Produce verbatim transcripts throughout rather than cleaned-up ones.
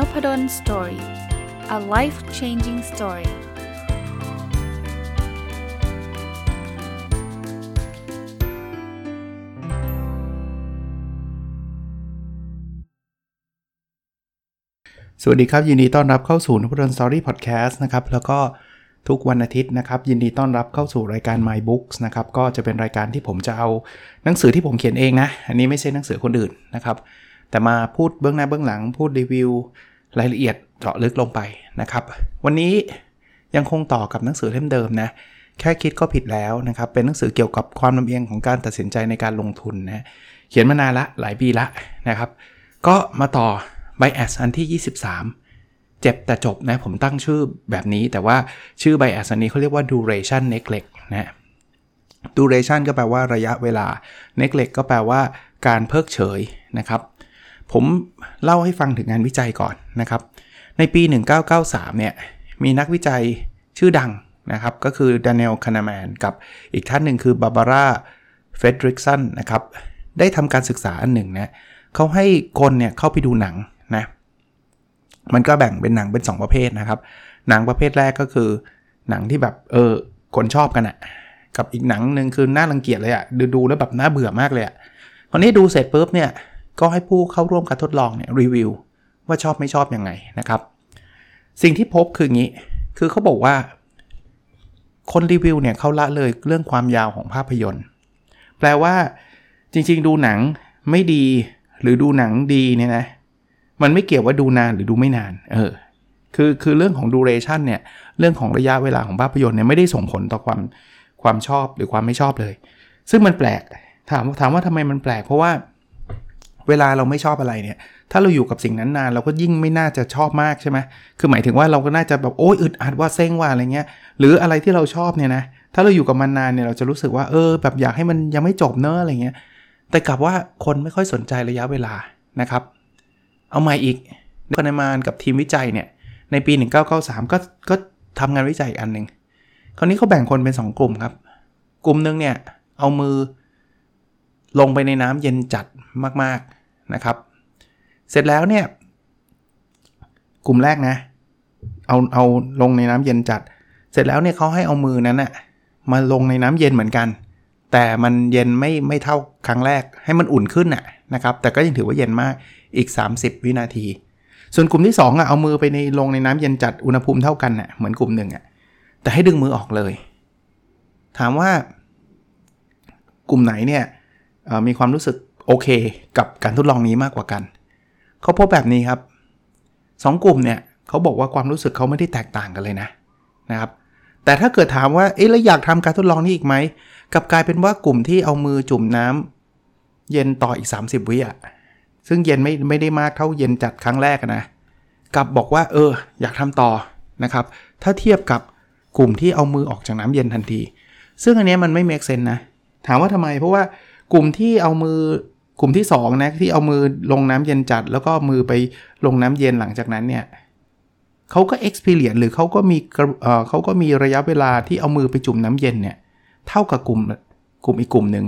Nopadon Story. A life-changing story.สวัสดีครับยินดีต้อนรับเข้าสู่ Nopadon Story Podcast นะครับแล้วก็ทุกวันอาทิตย์นะครับยินดีต้อนรับเข้าสู่รายการ My Books นะครับก็จะเป็นรายการที่ผมจะเอาหนังสือที่ผมเขียนเองนะอันนี้ไม่ใช่หนังสือคนอื่นนะครับแต่มาพูดเบื้องหน้าเบื้องหลังพูดรีวิวรายละเอียดเจาะลึกลงไปนะครับวันนี้ยังคงต่อกับหนังสือเล่มเดิมนะแค่คิดก็ผิดแล้วนะครับเป็นหนังสือเกี่ยวกับความลำเอียงของการตัดสินใจในการลงทุนนะเขียนมานานละหลายปีละนะครับก็มาต่อ Bias อันที่ยี่สิบสามเจ็บแต่จบนะผมตั้งชื่อแบบนี้แต่ว่าชื่อ bias อันนี้เขาเรียกว่า duration neglect นะ duration ก็แปลว่าระยะเวลา neglect ก็แปลว่าการเพิกเฉยนะครับผมเล่าให้ฟังถึงงานวิจัยก่อนนะครับในปีหนึ่งพันเก้าร้อยเก้าสิบสามเนี่ยมีนักวิจัยชื่อดังนะครับก็คือ Daniel Kahneman กับอีกท่านหนึ่งคือ Barbara Fredrickson นะครับได้ทำการศึกษาอันหนึ่งนะเขาให้คนเนี่ยเข้าไปดูหนังนะมันก็แบ่งเป็นหนังเป็นสองประเภทนะครับหนังประเภทแรกก็คือหนังที่แบบเออคนชอบกันอะกับอีกหนังนึงคือน่ารังเกียจเลยอะดูดูแล้วแบบน่าเบื่อมากเลยอะคราวนี้ดูเสร็จปุ๊บเนี่ยก็ให้ผู้เข้าร่วมการทดลองเนี่ยรีวิวว่าชอบไม่ชอบยังไงนะครับสิ่งที่พบคืองี้คือเขาบอกว่าคนรีวิวเนี่ยเขาละเลยเรื่องความยาวของภาพยนตร์แปลว่าจริงๆดูหนังไม่ดีหรือดูหนังดีเนี่ยนะมันไม่เกี่ยวว่าดูนานหรือดูไม่นานเออคือคือเรื่องของ duration เนี่ยเรื่องของระยะเวลาของภาพยนตร์เนี่ยไม่ได้ส่งผลต่อความความชอบหรือความไม่ชอบเลยซึ่งมันแปลกถามถามว่าทำไมมันแปลกเพราะว่าเวลาเราไม่ชอบอะไรเนี่ยถ้าเราอยู่กับสิ่งนั้นนานเราก็ยิ่งไม่น่าจะชอบมากใช่ไหมคือหมายถึงว่าเราก็น่าจะแบบโอ๊ยอึดอัดว่าเซ็งว่าอะไรเงี้ยหรืออะไรที่เราชอบเนี่ยนะถ้าเราอยู่กับมันนานเนี่ยเราจะรู้สึกว่าเออแบบอยากให้มันยังไม่จบเนอะอะไรเงี้ยแต่กลับว่าคนไม่ค่อยสนใจระยะเวลานะครับเอาใหม่อีกคณะกรรมการกับทีมวิจัยเนี่ยในปีหนึ่งพันเก้าร้อยเก้าสิบสามก็ก็ทำงานวิจัยอันนึงคราวนี้เขาแบ่งคนเป็นสองกลุ่มครับกลุ่มนึงเนี่ยเอามือลงไปในน้ำเย็นจัดมากๆนะครับเสร็จแล้วเนี่ยกลุ่มแรกนะเอาเอาลงในน้ำเย็นจัดเสร็จแล้วเนี่ยเขาให้เอามือนั้นน่ะมาลงในน้ำเย็นเหมือนกันแต่มันเย็นไม่ไม่เท่าครั้งแรกให้มันอุ่นขึ้นน่ะนะครับแต่ก็ยังถือว่าเย็นมากอีกสามสิบวินาทีส่วนกลุ่มที่สองอ่ะเอามือไปในลงในน้ำเย็นจัดอุณหภูมิเท่ากันน่ะเหมือนกลุ่มหนึ่งอ่ะแต่ให้ดึงมือออกเลยถามว่ากลุ่มไหนเนี่ยมีความรู้สึกโอเคกับการทดลองนี้มากกว่ากันเขาพบแบบนี้ครับสองกลุ่มเนี่ยเขาบอกว่าความรู้สึกเขาไม่ได้แตกต่างกันเลยนะนะครับแต่ถ้าเกิดถามว่าเอ๊ะแล้วอยากทำการทดลองนี้อีกไหมกลับกลายเป็นว่ากลุ่มที่เอามือจุ่มน้ำเย็นต่ออีกสามสิบวิอ่ะซึ่งเย็นไม่ไม่ได้มากเท่าเย็นจัดครั้งแรกนะกลับบอกว่าเอออยากทำต่อนะครับถ้าเทียบกับกลุ่มที่เอามือออกจากน้ำเย็นทันทีซึ่งอันนี้มันไม่เมคเซนส์นะถามว่าทำไมเพราะว่ากลุ่มที่เอามือกลุ่มที่สองนะที่เอามือลงน้ำเย็นจัดแล้วก็มือไปลงน้ำเย็นหลังจากนั้นเนี่ยเขาก็ experience หรือเขาก็มีเอ่อเขาก็มีระยะเวลาที่เอามือไปจุ่มน้ำเย็นเนี่ยเท่ากับกลุ่มกลุ่มอีกกลุ่มนึง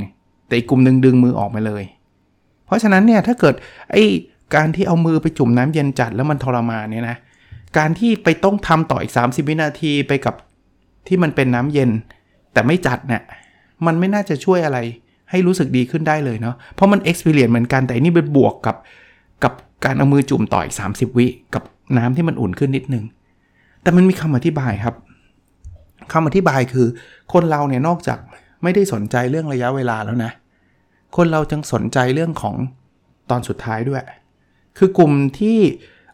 แต่อีกกลุ่มนึงดึงมือออกมาเลยเพราะฉะนั้นเนี่ยถ้าเกิดไอ้การที่เอามือไปจุ่มน้ำเย็นจัดแล้วมันทรมานเนี่ยนะการที่ไปต้องทำต่ออีกสามสิบวินาทีไปกับที่มันเป็นน้ำเย็นแต่ไม่จัดเนี่ยมันไม่น่าจะช่วยอะไรให้รู้สึกดีขึ้นได้เลยเนาะเพราะมัน experience เหมือนกันแต่อันนี้เป็นบวกกับกับการเอามือจุ่มต่ออีกสามสิบวิกับน้ำที่มันอุ่นขึ้นนิดนึงแต่มันมีคำอธิบายครับคำอธิบายคือคนเราเนี่ยนอกจากไม่ได้สนใจเรื่องระยะเวลาแล้วนะคนเราจึงสนใจเรื่องของตอนสุดท้ายด้วยคือกลุ่มที่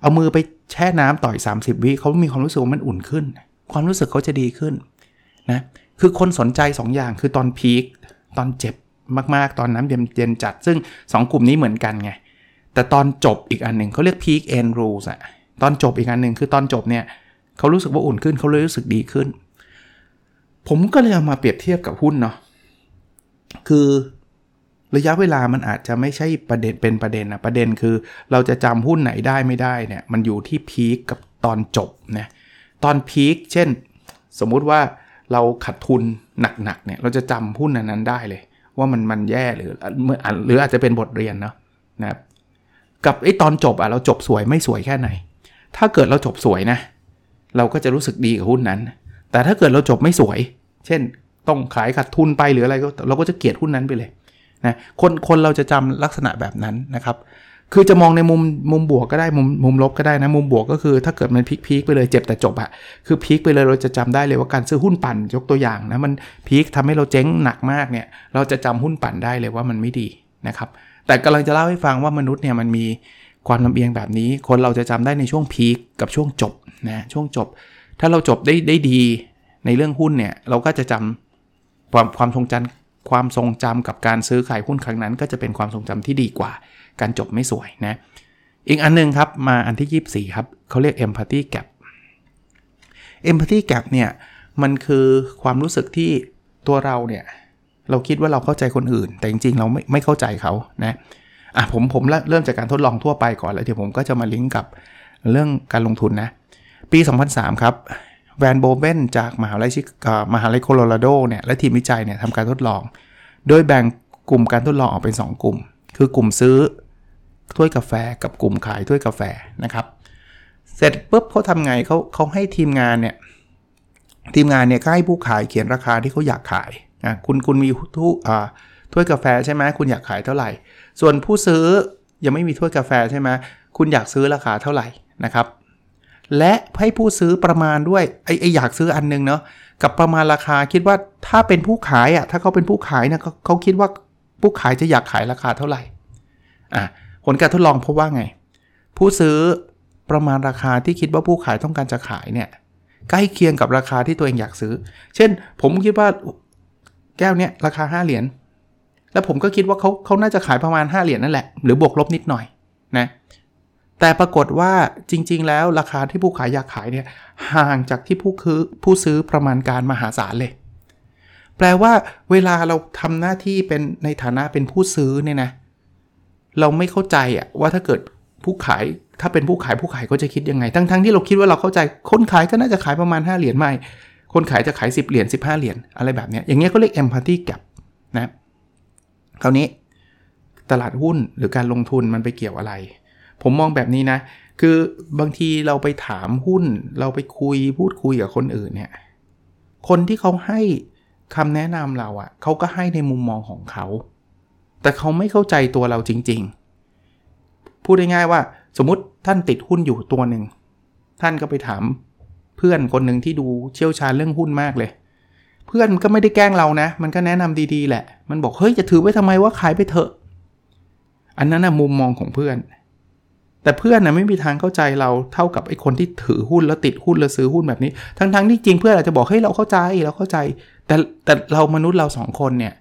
เอามือไปแช่น้ำต่ออีกสามสิบวิเขามีความรู้สึกว่ามันอุ่นขึ้นความรู้สึกเขาจะดีขึ้นนะคือคนสนใจสองอย่างคือตอนพีคตอนเจ็บมากๆตอนน้ำเย็นจัดซึ่งสองกลุ่มนี้เหมือนกันไงแต่ตอนจบอีกอันนึงเขาเรียก peak end rules อะตอนจบอีกอันนึงคือตอนจบเนี่ยเขารู้สึกว่าอุ่นขึ้นเขาเลยรู้สึกดีขึ้นผมก็เลยเอามาเปรียบเทียบกับหุ้นเนาะคือระยะเวลามันอาจจะไม่ใช่ประเด็นเป็นประเด็นนะประเด็นคือเราจะจำหุ้นไหนได้ไม่ได้เนี่ยมันอยู่ที่พีคกับตอนจบนะตอนพีคเช่นสมมุติว่าเราขาดทุนหนักๆเนี่ยเราจะจำหุ้นนั้นได้เลยว่ามันมันแย่หรือหรืออาจจะเป็นบทเรียนเนาะนะกับไอ้ตอนจบอ่ะเราจบสวยไม่สวยแค่ไหน ถ้าเกิดเราจบสวยนะเราก็จะรู้สึกดีกับหุ้นนั้นแต่ถ้าเกิดเราจบไม่สวยเช่นต้องขายขาดทุนไปหรืออะไรก็เราก็จะเกลียดหุ้นนั้นไปเลยนะคนคนเราจะจำลักษณะแบบนั้นนะครับคือจะมองในมุมมุมบวกก็ได้มุมมุมลบก็ได้นะมุมบวกก็คือถ้าเกิดมันพีคๆไปเลยเจ็บแต่จบอะคือพีคไปเลยเราจะจำได้เลยว่าการซื้อหุ้นปั่นยกตัวอย่างนะมันพีคทำให้เราเจ๊งหนักมากเนี่ยเราจะจำหุ้นปั่นได้เลยว่ามันไม่ดีนะครับแต่กำลังจะเล่าให้ฟังว่ามนุษย์เนี่ยมันมีความลำเอียงแบบนี้คนเราจะจำได้ในช่วงพีคกับช่วงจบนะช่วงจบถ้าเราจบได้ได้ดีในเรื่องหุ้นเนี่ยเราก็จะจำความความทรงจำความทรงจำกับการซื้อขายหุ้นครั้งนั้นก็จะเป็นความทรงจำที่ดีกว่าการจบไม่สวยนะอีกอันนึงครับมาอันที่ยี่สิบสี่ครับเขาเรียก empathy gap empathy gap เนี่ยมันคือความรู้สึกที่ตัวเราเนี่ยเราคิดว่าเราเข้าใจคนอื่นแต่จริงๆเราไม่ไม่เข้าใจเขานะอ่ะผมผมเริ่มจากการทดลองทั่วไปก่อนแล้วเดี๋ยวผมก็จะมาลิงก์กับเรื่องการลงทุนนะปีสองพันสามครับแวนโบเบนจากมหาวิทยาลัยมหาวิทยาลัยโคโลราโดเนี่ยและทีมวิจัยเนี่ยทำการทดลองโดยแบ่งกลุ่มการทดลองออกเป็นสองกลุ่มคือกลุ่มซื้อถ้วยกาแฟกับกลุ่มขายถ้วยกาแฟนะครับเสร็จปุ๊บเขาทำไงเขาเขาให้ทีมงานเนี่ยทีมงานเนี่ยก็ให้ผู้ขายเขียนราคาที่เขาอยากขายนะคุณคุณมีถ้วยถ้วยกาแฟใช่ไหมคุณอยากขายเท่าไหร่ส่วนผู้ซื้อยังไม่มีถ้วยกาแฟใช่ไหมคุณอยากซื้อราคาเท่าไหร่นะครับและให้ผู้ซื้อประมาณด้วยไอ้ไอ้อยากซื้ออันนึงเนาะกับประมาณราคาคิดว่าถ้าเป็นผู้ขายอ่ะถ้าเขาเป็นผู้ขายเนี่ยเขาคิดว่าผู้ขายจะอยากขายราคาเท่าไหร่อ่ะผลการทดลองพบว่าไงผู้ซื้อประมาณราคาที่คิดว่าผู้ขายต้องการจะขายเนี่ยใกล้เคียงกับราคาที่ตัวเองอยากซื้อเช่นผมคิดว่าแก้วเนี่ยราคาห้าเหรียญแล้วผมก็คิดว่าเขาเขาน่าจะขายประมาณห้าเหรียญนั่นแหละหรือบวกลบนิดหน่อยนะแต่ปรากฏว่าจริงๆแล้วราคาที่ผู้ขายอยากขายเนี่ยห่างจากที่ผู้คือผู้ซื้อประมาณการมหาศาลเลยแปลว่าเวลาเราทำหน้าที่เป็นในฐานะเป็นผู้ซื้อเนี่ยนะเราไม่เข้าใจอะว่าถ้าเกิดผู้ขายถ้าเป็นผู้ขายผู้ขายก็จะคิดยังไงทั้งๆที่เราคิดว่าเราเข้าใจคนขายก็น่าจะขายประมาณห้าเหรียญไม่คนขายจะขายสิบเหรียญสิบห้าเหรียญอะไรแบบเนี้ยอย่างเงี้ยก็เรียก empathy gap นะคราวนี้ตลาดหุ้นหรือการลงทุนมันไปเกี่ยวอะไรผมมองแบบนี้นะคือบางทีเราไปถามหุ้นเราไปคุยพูดคุยกับคนอื่นเนี่ยคนที่เขาให้คำแนะนำเราอ่ะเขาก็ให้ในมุมมองของเขาแต่เขาไม่เข้าใจตัวเราจริงๆพูดง่ายๆว่าสมมติท่านติดหุ้นอยู่ตัวหนึ่งท่านก็ไปถามเพื่อนคนหนึ่งที่ดูเชี่ยวชาญเรื่องหุ้นมากเลยเพื่อนก็ไม่ได้แกล้งเรานะมันก็แนะนำดีๆแหละมันบอกเฮ้ยจะถือไว้ทำไมว่าขายไปเถอะอันนั้นนะมุมมองของเพื่อนแต่เพื่อนนะไม่มีทางเข้าใจเราเท่ากับไอ้คนที่ถือหุ้นแล้วติดหุ้นแล้วซื้อหุ้นแบบนี้ทั้งๆที่จริงเพื่อนอาจจะบอกเฮ้ยเราเข้าใจเราเข้าใจแต่แต่เรามนุษย์เราสองคนเนี่ย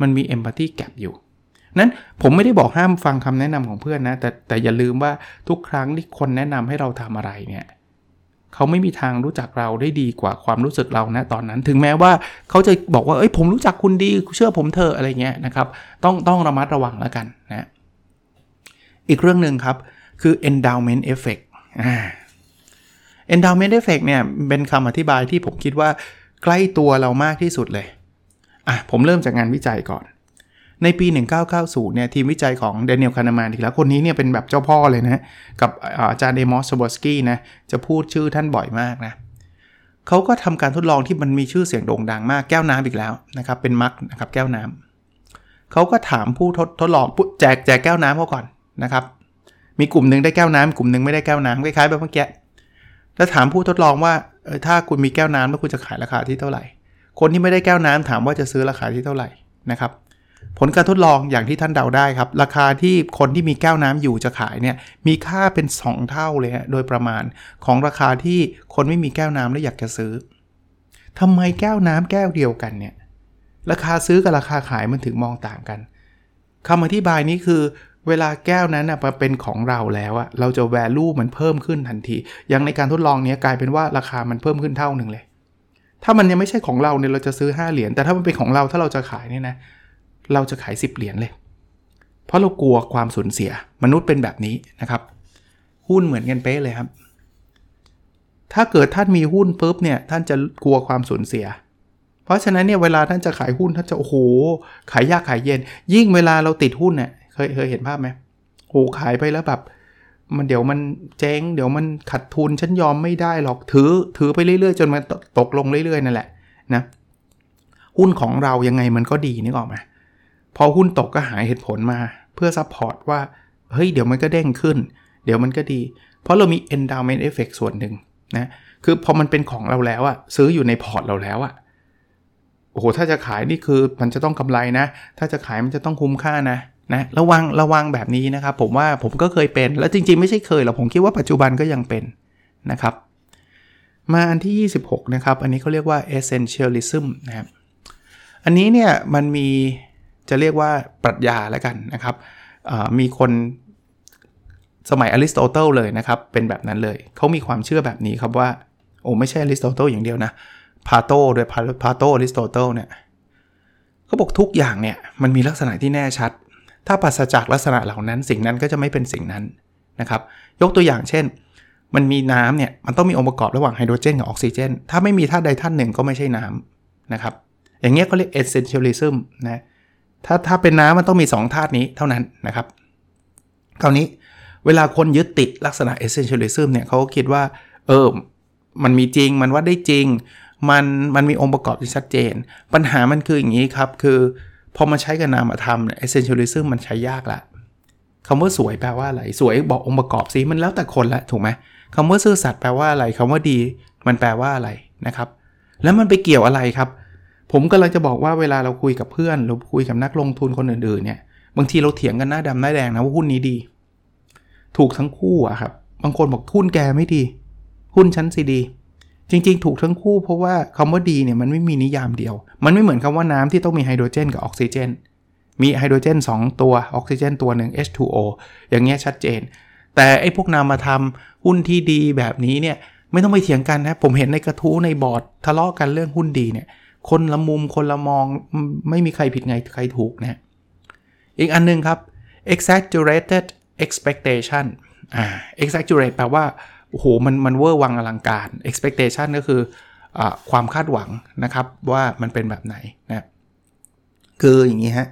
มันมี empathy gap อยู่นั้นผมไม่ได้บอกห้ามฟังคำแนะนำของเพื่อนนะแต่แต่อย่าลืมว่าทุกครั้งที่คนแนะนำให้เราทำอะไรเนี่ยเขาไม่มีทางรู้จักเราได้ดีกว่าความรู้สึกเรานะตอนนั้นถึงแม้ว่าเขาจะบอกว่าเอ้ยผมรู้จักคุณดีเชื่อผมเถอะอะไรเงี้ยนะครับต้องต้องระมัดระวังแล้วกันนะอีกเรื่องนึงครับคือ endowment effect อ่า endowment effect เนี่ยเป็นคำอธิบายที่ผมคิดว่าใกล้ตัวเรามากที่สุดเลยอ่ะผมเริ่มจากงานวิจัยก่อนในปีหนึ่งเก้าเก้าศูนย์เนี่ยทีมวิจัยของ Daniel Kahneman อีกแล้วคนนี้เนี่ยเป็นแบบเจ้าพ่อเลยนะกับอาจารย์เอมอส ซาบอฟสกี้นะจะพูดชื่อท่านบ่อยมากนะเขาก็ทำการทดลองที่มันมีชื่อเสียงโด่งดังมากแก้วน้ำอีกแล้วนะครับเป็นมัคนะครับแก้วน้ำเขาก็ถามผู้ทดทดลองแจกแจกแก้วน้ำเขาก่อนนะครับมีกลุ่มนึงได้แก้วน้ำกลุ่มนึงไม่ได้แก้วน้ำคล้ายๆแบบเมื่อกี้แล้วถามผู้ทดลองว่าถ้าคุณมีแก้วน้ำแล้วคุณจะขายราคาที่เท่าไหร่คนที่ไม่ได้แก้วน้ำถามว่าจะซื้อราคาที่เท่าไหร่นะครับผลการทดลองอย่างที่ท่านเดาได้ครับราคาที่คนที่มีแก้วน้ำอยู่จะขายเนี่ยมีค่าเป็นสองเท่าเลยฮะโดยประมาณของราคาที่คนไม่มีแก้วน้ำและอยากจะซื้อทำไมแก้วน้ำแก้วเดียวกันเนี่ยราคาซื้อกับราคาขายมันถึงมองต่างกันคำอธิบายนี้คือเวลาแก้วนั้นมาเป็นของเราแล้วอะเราจะ value มันเพิ่มขึ้นทันทีอย่างในการทดลองนี้กลายเป็นว่าราคามันเพิ่มขึ้นเท่านึงเลยถ้ามันยังไม่ใช่ของเราเนี่ยเราจะซื้อห้าเหรียญแต่ถ้ามันเป็นของเราถ้าเราจะขายเนี่ยนะเราจะขายสิบเหรียญเลยเพราะเรากลัวความสูญเสียมนุษย์เป็นแบบนี้นะครับหุ้นเหมือนกันเป๊ะเลยครับถ้าเกิดท่านมีหุ้นปุ๊บเนี่ยท่านจะกลัวความสูญเสียเพราะฉะนั้นเนี่ยเวลาท่านจะขายหุ้นท่านจะโอ้โหขายยากขายเย็นยิ่งเวลาเราติดหุ้นเนี่ยเคยเคยเห็นภาพไหมโอ้ขายไปแล้วแบบ มันเดี๋ยวมันเจ๊งเดี๋ยวมันขาดทุนฉันยอมไม่ได้หรอกถือถือไปเรื่อยๆจนมันตกลงเรื่อยๆนั่นแหละนะหุ้นของเรายังไงมันก็ดีนึกออกไหมพอหุ้นตกก็หาเหตุผลมาเพื่อซัพพอร์ตว่าเฮ้ยเดี๋ยวมันก็เด้งขึ้นเดี๋ยวมันก็ดีเพราะเรามี endowment effect ส่วนหนึ่งนะคือพอมันเป็นของเราแล้วอะซื้ออยู่ในพอร์ตเราแล้วอะโอ้โหถ้าจะขายนี่คือมันจะต้องกำไรนะถ้าจะขายมันจะต้องคุ้มค่านะนะระวังระวังแบบนี้นะครับผมว่าผมก็เคยเป็นแล้วจริงๆไม่ใช่เคยหรอกผมคิดว่าปัจจุบันก็ยังเป็นนะครับมาอันที่ยี่สิบหกนะครับอันนี้เขาเรียกว่า essentialism นะครับอันนี้เนี่ยมันมีจะเรียกว่าปรัชญาแล้วกันนะครับมีคนสมัยอริสโตเติลเลยนะครับเป็นแบบนั้นเลยเขามีความเชื่อแบบนี้ครับว่าโอ้ไม่ใช่อริสโตเติลอย่างเดียวนะพาโตด้วยพาโตอริสโตเติลเนี่ยเขาบอกทุกอย่างเนี่ยมันมีลักษณะที่แน่ชัดถ้าปราศจากลักษณะเหล่านั้นสิ่งนั้นก็จะไม่เป็นสิ่งนั้นนะครับยกตัวอย่างเช่นมันมีน้ำเนี่ยมันต้องมีองค์ประกอบระหว่างไฮโดรเจนกับออกซิเจนถ้าไม่มีธาตุใดธาตุหนึ่งก็ไม่ใช่น้ำนะครับอย่างเงี้ยเขาเรียก essentialism นะถ้าถ้าเป็นน้ำมันต้องมีสองธาตุนี้เท่านั้นนะครับคราวนี้เวลาคนยึดติดลักษณะ essentialism เนี่ยเขาคิดว่าเออมันมีจริงมันวัดได้จริงมันมันมีองค์ประกอบที่ชัดเจนปัญหามันคืออย่างนี้ครับคือพอมาใช้กับนามธรรมเนี่ย essentialism มันใช้ยากละคำว่าสวยแปลว่าอะไรสวยบอกองค์ประกอบสิมันแล้วแต่คนละถูกไหมคำว่าซื่อสัตย์แปลว่าอะไรคำว่าดีมันแปลว่าอะไรนะครับแล้วมันไปเกี่ยวอะไรครับผมกำลังจะบอกว่าเวลาเราคุยกับเพื่อนหรือคุยกับนักลงทุนคนอื่นๆเนี่ยบางทีเราเถียงกันหน้าดำหน้าแดงนะว่าหุ้นนี้ดีถูกทั้งคู่อะครับบางคนบอกหุ้นแกไม่ดีหุ้นฉันสิดีจริงๆถูกทั้งคู่เพราะว่าคำว่าดีเนี่ยมันไม่มีนิยามเดียวมันไม่เหมือนคำว่าน้ำที่ต้องมีไฮโดรเจนกับออกซิเจนมีไฮโดรเจนสองตัวออกซิเจนตัวหนึ่ง เอช ทู โอ อย่างเงี้ยชัดเจนแต่ไอ้พวกนามธรรมหุ้นที่ดีแบบนี้เนี่ยไม่ต้องไปเถียงกันนะผมเห็นในกระทู้ในบอร์ดทะเลาะกันเรื่องหุ้นดีเนี่ยคนละมุมคนละมองไม่มีใครผิดไงใครถูกนะอีกอันนึงครับ exaggerated expectation อ่า exaggerate แปลว่าโอ้โหมันมันเวอร์วังอลังการ expectation ก็คืออ่าความคาดหวังนะครับว่ามันเป็นแบบไหนนะคืออย่างนี้ฮะ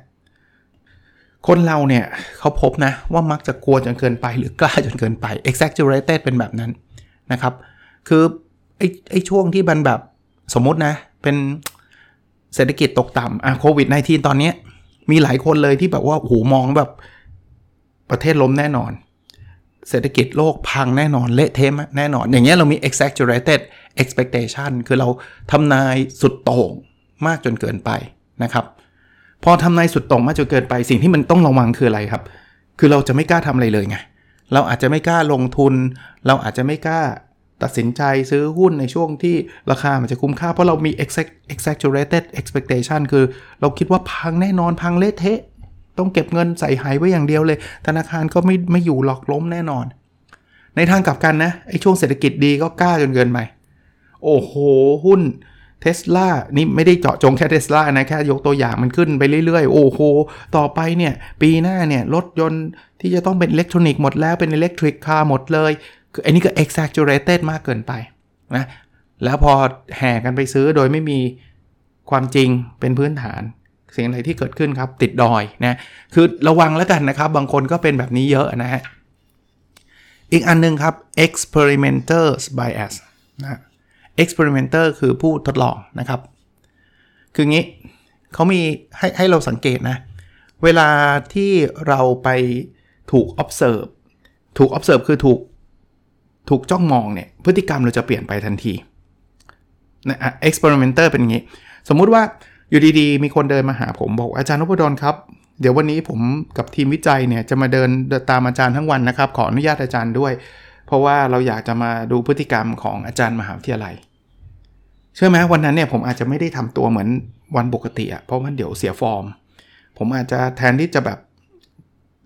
คนเราเนี่ยเขาพบนะว่ามักจะกลัวจนเกินไปหรือกล้าจนเกินไป exaggerated เป็นแบบนั้นนะครับคือไอ้ไอ้ช่วงที่มันแบบสมมตินะเป็นเศรษฐกิจตกต่ำอ่ะโควิดสิบเก้า ตอนนี้มีหลายคนเลยที่แบบว่าโอ้โหมองแบบประเทศล้มแน่นอนเศรษฐกิจโลกพังแน่นอนเละเทะแน่นอนอย่างเงี้ยเรามี exaggerated expectation คือเราทำนายสุดโต่งมากจนเกินไปนะครับพอทำนายสุดโต่งมากจนเกินไปสิ่งที่มันต้องระวังคืออะไรครับคือเราจะไม่กล้าทำอะไรเลยไงเราอาจจะไม่กล้าลงทุนเราอาจจะไม่กล้าตัดสินใจซื้อหุ้นในช่วงที่ราคามันจะคุ้มค่าเพราะเรามี exaggerated expectation คือเราคิดว่าพังแน่นอนพังเละเทะต้องเก็บเงินใส่หายไว้อย่างเดียวเลยธนาคารก็ไม่ไม่อยู่หลอกล้มแน่นอนในทางกลับกันนะไอ้ช่วงเศรษฐกิจดีก็กล้าจนเกินไปโอ้โหหุ้น Tesla นี่ไม่ได้เจาะจงแค่ Tesla นะแค่ยกตัวอย่างมันขึ้นไปเรื่อยๆโอ้โหต่อไปเนี่ยปีหน้าเนี่ยรถยนต์ที่จะต้องเป็นอิเล็กทรอนิกส์หมดแล้วเป็น electric car หมดเลยคืออันนี้ก็ exaggerated มากเกินไปนะแล้วพอแห่กันไปซื้อโดยไม่มีความจริงเป็นพื้นฐานสิ่งอะไรที่เกิดขึ้นครับติดดอยนะคือระวังแล้วกันนะครับบางคนก็เป็นแบบนี้เยอะนะฮะอีกอันนึงครับ Experimenter Bias นะ Experimenter คือผู้ทดลองนะครับคืองี้เขามีให้ให้เราสังเกตนะเวลาที่เราไปถูก observe ถูก observe คือถูกถูกจ้องมองเนี่ยพฤติกรรมเราจะเปลี่ยนไปทันทีนะ Experimenter เป็นอย่างงี้สมมุติว่าอยู่ดีๆมีคนเดินมาหาผมบอกอาจารย์นพดลครับเดี๋ยววันนี้ผมกับทีมวิจัยเนี่ยจะมาเดินตามอาจารย์ทั้งวันนะครับขออนุญาตอาจารย์ด้วยเพราะว่าเราอยากจะมาดูพฤติกรรมของอาจารย์มหาวิทยาลัยเชื่อไหมวันนั้นเนี่ยผมอาจจะไม่ได้ทำตัวเหมือนวันปกติอ่ะเพราะว่าเดี๋ยวเสียฟอร์มผมอาจจะแทนที่จะแบบ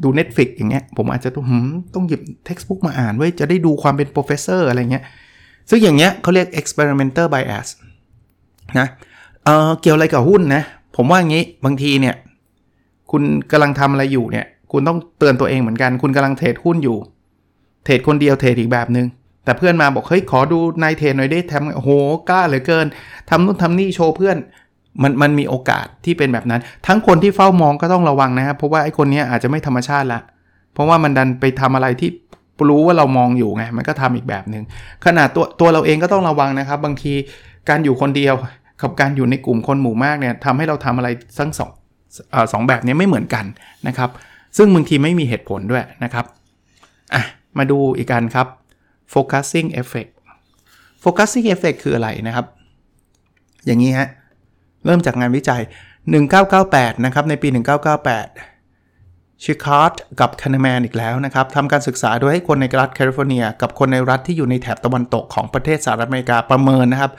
ดู Netflix อย่างเงี้ยผมอาจจะต้องต้องหยิบ textbook มาอ่านไว้จะได้ดูความเป็น professor อะไรเงี้ยซึ่งอย่างเงี้ยเขาเรียก experimenter bias นะเอ่อเกี่ยวอะไรกับหุ้นนะผมว่าอย่างงี้บางทีเนี่ยคุณกำลังทำอะไรอยู่เนี่ยคุณต้องเตือนตัวเองเหมือนกันคุณกำลังเทรดหุ้นอยู่เทรดคนเดียวเทรดอีกแบบนึงแต่เพื่อนมาบอกเฮ้ยขอดูนายเทรดหน่อยได้ทำโอ้โหกล้าเหลือเกินทำนู่นทำนี่โชว์เพื่อนมันมันมีโอกาสที่เป็นแบบนั้นทั้งคนที่เฝ้ามองก็ต้องระวังนะครับเพราะว่าไอ้คนนี้อาจจะไม่ธรรมชาติละเพราะว่ามันดันไปทำอะไรที่ รู้ว่าเรามองอยู่ไงมันก็ทำอีกแบบนึงขนาดตัวตัวเราเองก็ต้องระวังนะครับบางทีการอยู่คนเดียวกับการอยู่ในกลุ่มคนหมู่มากเนี่ยทำให้เราทำอะไรทั้งสองเอ่อสองแบบนี้ไม่เหมือนกันนะครับซึ่งบางทีไม่มีเหตุผลด้วยนะครับอ่ะมาดูอีกกันครับ focusing effect focusing effect คืออะไรนะครับอย่างนี้ฮะเริ่มจากงานวิจัยหนึ่งพันเก้าร้อยเก้าสิบแปดนะครับในปีหนึ่งพันเก้าร้อยเก้าสิบแปดชิคาร์ดกับ Kahneman อีกแล้วนะครับทำการศึกษาโดยให้คนในรัฐแคลิฟอร์เนียกับคนในรัฐที่อยู่ในแถบตะวันตกของประเทศสหรัฐอเมริกาประเมินนะครับ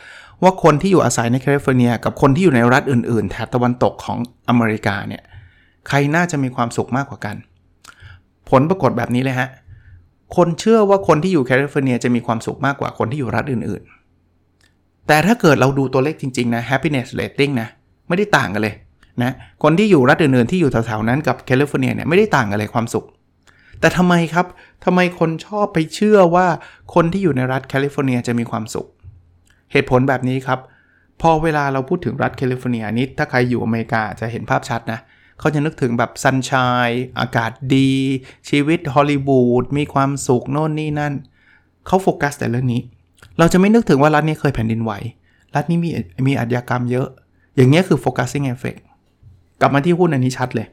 ว่าคนที่อยู่อาศัยในแคลิฟอร์เนียกับคนที่อยู่ในรัฐอื่นๆแถบตะวันตกของอเมริกาเนี่ยใครน่าจะมีความสุขมากกว่ากันผลปรากฏแบบนี้เลยฮะคนเชื่อว่าคนที่อยู่แคลิฟอร์เนียจะมีความสุขมากกว่าคนที่อยู่รัฐอื่นๆแต่ถ้าเกิดเราดูตัวเลขจริงๆนะ happiness rating นะไม่ได้ต่างกันเลยนะคนที่อยู่รัฐอื่นๆที่อยู่แถวๆนั้นกับแคลิฟอร์เนียเนี่ยไม่ได้ต่างกันเลยความสุขแต่ทำไมครับทำไมคนชอบไปเชื่อว่าคนที่อยู่ในรัฐแคลิฟอร์เนียจะมีความสุขเหตุผลแบบนี้ครับพอเวลาเราพูดถึงรัฐแคลิฟอร์เนียนี้ถ้าใครอยู่อเมริกาจะเห็นภาพชัดนะเขาจะนึกถึงแบบซันชายอากาศดีชีวิตฮอลลีวูดมีความสุขโน่นนี่นั่นเขาโฟกัสแต่เรื่องนี้เราจะไม่นึกถึงว่ารัฐนี้เคยแผ่นดินไหวรัฐนี้มีมีอาชญากรรมเยอะอย่างนี้คือ focusing effect กลับมาที่หุ้นอันนี้ชัดเลย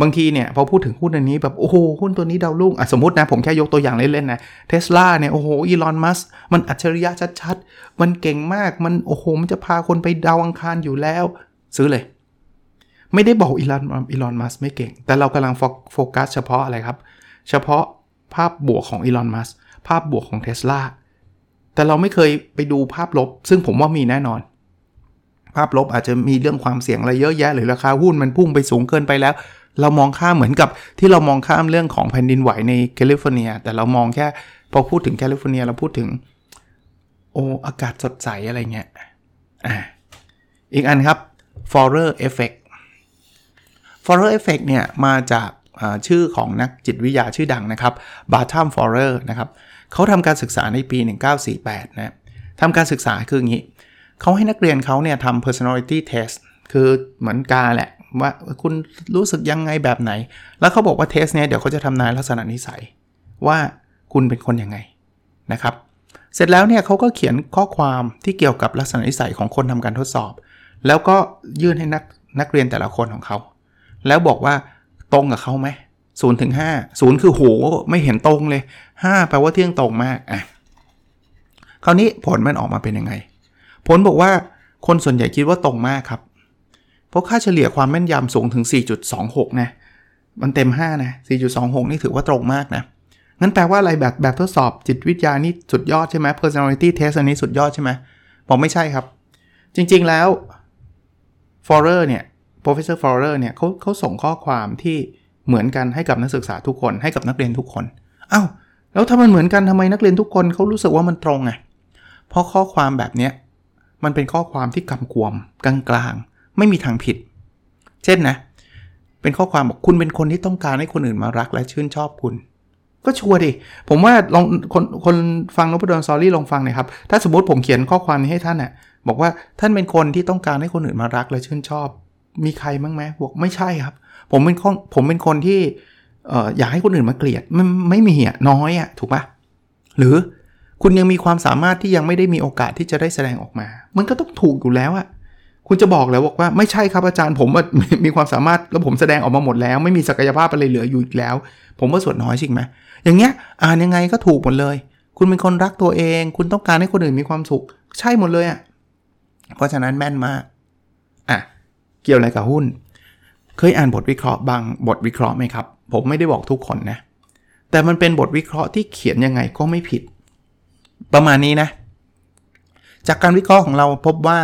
บางทีเนี่ยพอพูดถึงหุ้นอันนี้แบบโอ้โหหุ้นตัวนี้ดาวรุ่งอ่ะสมมุตินะผมแค่ยกตัวอย่างเล่นๆนะ Tesla เนี่ยโอ้โหอีลอนมัสก์มันอัจฉริยะชัดๆมันเก่งมากมันโอ้โหมันจะพาคนไปดาวอังคารอยู่แล้วซื้อเลยไม่ได้บอกอีลอนอีลอนมัสก์ไม่เก่งแต่เรากำลังโฟกัสเฉพาะอะไรครับเฉพาะภาพบวกของอีลอนมัสก์ภาพบวกของ Tesla แต่เราไม่เคยไปดูภาพลบซึ่งผมว่ามีแน่นอนภาพลบอาจจะมีเรื่องความเสี่ยงอะไรเยอะแยะหรือราคาหุ้นมันพุ่งไปสูงเกินไปแล้วเรามองข้ามเหมือนกับที่เรามองข้ามเรื่องของแผ่นดินไหวในแคลิฟอร์เนียแต่เรามองแค่พอพูดถึงแคลิฟอร์เนียเราพูดถึงโอ้อากาศสดใสอะไรเงี้ยอ่ะอีกอันครับ Forer effect Forer effect เนี่ยมาจากชื่อของนักจิตวิทยาชื่อดังนะครับ Bartram Forer นะครับเขาทำการศึกษาในปีหนึ่งพันเก้าร้อยสี่สิบแปดนะทำการศึกษาคืออย่างนี้เขาให้นักเรียนเขาเนี่ยทำ personality test คือเหมือนกาแหละว่าคุณรู้สึกยังไงแบบไหนแล้วเขาบอกว่าเทสเนี่ยเดี๋ยวเขาจะทำนายลักษณะนิสัยว่าคุณเป็นคนยังไงนะครับเสร็จแล้วเนี่ยเขาก็เขียนข้อความที่เกี่ยวกับลักษณะนิสัยของคนทำการทดสอบแล้วก็ยื่นให้นักนักเรียนแต่ละคนของเขาแล้วบอกว่าตรงกับเขาไหมศูนย์ถึงห้า ศูนย์คือโหไม่เห็นตรงเลยห้าแปลว่าเที่ยงตรงมากอ่ะคราวนี้ผลมันออกมาเป็นยังไงผลบอกว่าคนส่วนใหญ่คิดว่าตรงมากครับเพราะค่าเฉลี่ยความแม่นยำสูงถึง สี่จุดสองหก นะมันเต็มห้านะ สี่จุดสองหก นี่ถือว่าตรงมากนะงั้นแปลว่าอะไรแบบแบบทดสอบจิตวิทยานี่สุดยอดใช่ไหม personality test อันนี้สุดยอดใช่ไหมผมไม่ใช่ครับจริงๆแล้ว Forer เนี่ย Professor Forer เนี่ยเขาเขาส่งข้อความที่เหมือนกันให้กับนักศึกษาทุกคนให้กับนักเรียนทุกคนอ้าวแล้วถ้ามันเหมือนกันทำไมนักเรียนทุกคนเขารู้สึกว่ามันตรงไงเพราะข้อความแบบเนี้ยมันเป็นข้อความที่กำกวมกลางๆไม่มีทางผิดเช่นนะเป็นข้อความบอกคุณเป็นคนที่ต้องการให้คนอื่นมารักและชื่นชอบคุณก็ชัวร์ดิผมว่าลองคนคนฟังNopadon Storyลองฟังนะครับถ้าสมมติผมเขียนข้อความนี้ให้ท่านน่ะบอกว่าท่านเป็นคนที่ต้องการให้คนอื่นมารักและชื่นชอบมีใครบ้างไหมบอกไม่ใช่ครับผมเป็นคนผมเป็นคนที่เอ่ออยากให้คนอื่นมาเกลียดไม่ไม่มีอ่ะน้อยอ่ะถูกป่ะหรือคุณยังมีความสามารถที่ยังไม่ได้มีโอกาสที่จะได้แสดงออกมามันก็ต้องถูกอยู่แล้วอะคุณจะบอกแล้วบอกว่าไม่ใช่ครับอาจารย์ผมมีความสามารถแล้วผมแสดงออกมาหมดแล้วไม่มีศักยภาพอะไรเหลืออยู่อีกแล้วผมว่าส่วนน้อยจริงไหมอย่างเงี้ยอ่านยังไงก็ถูกหมดเลยคุณเป็นคนรักตัวเองคุณต้องการให้คนอื่นมีความสุขใช่หมดเลยอะเพราะฉะนั้นแม่นมากอ่ะเกี่ยวอะไรกับหุ้นเคยอ่านบทวิเคราะห์บางบทวิเคราะห์ไหมครับผมไม่ได้บอกทุกคนนะแต่มันเป็นบทวิเคราะห์ที่เขียนยังไงก็ไม่ผิดประมาณนี้นะจากการวิเคราะห์ของเราพบว่า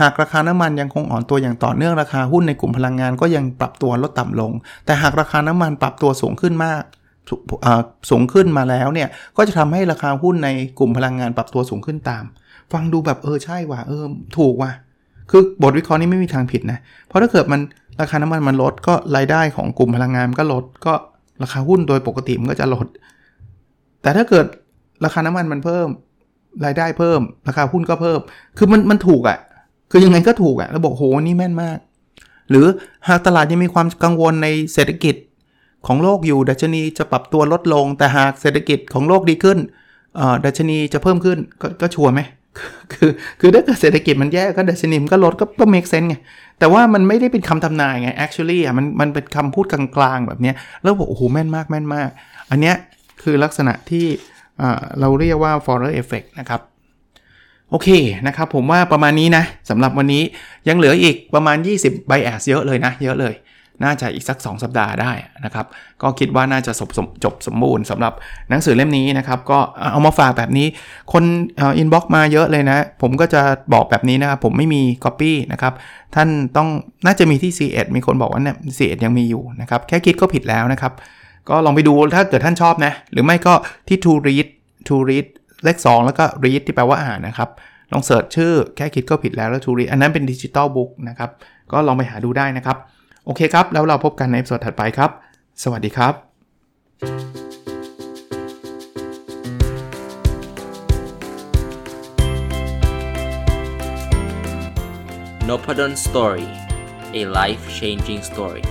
หากราคาน้ำมันยังคงอ่อนตัวอย่างต่อเนื่องราคาหุ้นในกลุ่มพลังงานก็ยังปรับตัวลดต่ำลงแต่หากราคาน้ำมันปรับตัวสูงขึ้นมากสูงขึ้นมาแล้วเนี่ยก็จะทำให้ราคาหุ้นในกลุ่มพลังงานปรับตัวสูงขึ้นตามฟังดูแบบเออใช่ว่ะเออถูกว่ะคือบทวิเคราะห์นี้ไม่มีทางผิดนะเพราะถ้าเกิดมันราคาน้ำมันมันลดก็รายได้ของกลุ่มพลังงานก็ลดก็ราคาหุ้นโดยปกติมันก็จะลดแต่ถ้าเกิดราคาน้ำมันมันเพิ่มรายได้เพิ่มราคาหุ้นก็เพิ่มคือมันมันถูกอ่ะคือยังไงก็ถูกอ่ะแล้วบอกโหนี่แม่นมากหรือหากตลาดยังมีความกังวลในเศรษฐกิจ ของโลกอยู่ดัชนีจะปรับตัวลดลงแต่หากเศรษฐกิจของโลกดีขึ้นดัชนีจะเพิ่มขึ้น ก, ก็ชัวร์ไหมคือคือถ้าเกิดเศรษฐกิจมันแย่ก็ดัชนีมันก็ลดก็ก็ make sense ไงแต่ว่ามันไม่ได้เป็นคำทำนายไง actually อ่ะมันมันเป็นคำพูดกลางๆแบบเนี้ยแล้วบอกโอ้โหแม่นมากแม่นมากอันเนี้ยคือลักษณะที่เราเรียกว่า Forer effect นะครับโอเคนะครับผมว่าประมาณนี้นะสำหรับวันนี้ยังเหลืออีกประมาณยี่สิบ bias เยอะเลยนะเยอะเลยน่าจะอีกสักสองสัปดาห์ได้นะครับก็คิดว่าน่าจะจบจบสมบูรณ์สำหรับหนังสือเล่มนี้นะครับก็เอามาฝากแบบนี้คนเอ่อ inbox มาเยอะเลยนะผมก็จะบอกแบบนี้นะครับผมไม่มี copy นะครับท่านต้องน่าจะมีที่ ซี เอ็ด มีคนบอกว่าเนี่ย ซี เอ็ด ยังมีอยู่นะครับแค่คิดก็ผิดแล้วนะครับก็ลองไปดูถ้าเกิดท่านชอบนะหรือไม่ก็ที่ to read to read เลขสองแล้วก็ read ที่แปลว่าอ่านนะครับลองเสิร์ชชื่อแค่คิดก็ผิดแล้วแล้ว to read อันนั้นเป็น digital book นะครับก็ลองไปหาดูได้นะครับโอเคครับแล้วเราพบกันในเอพิโซดถัดไปครับสวัสดีครับ Nopadon Story a life changing story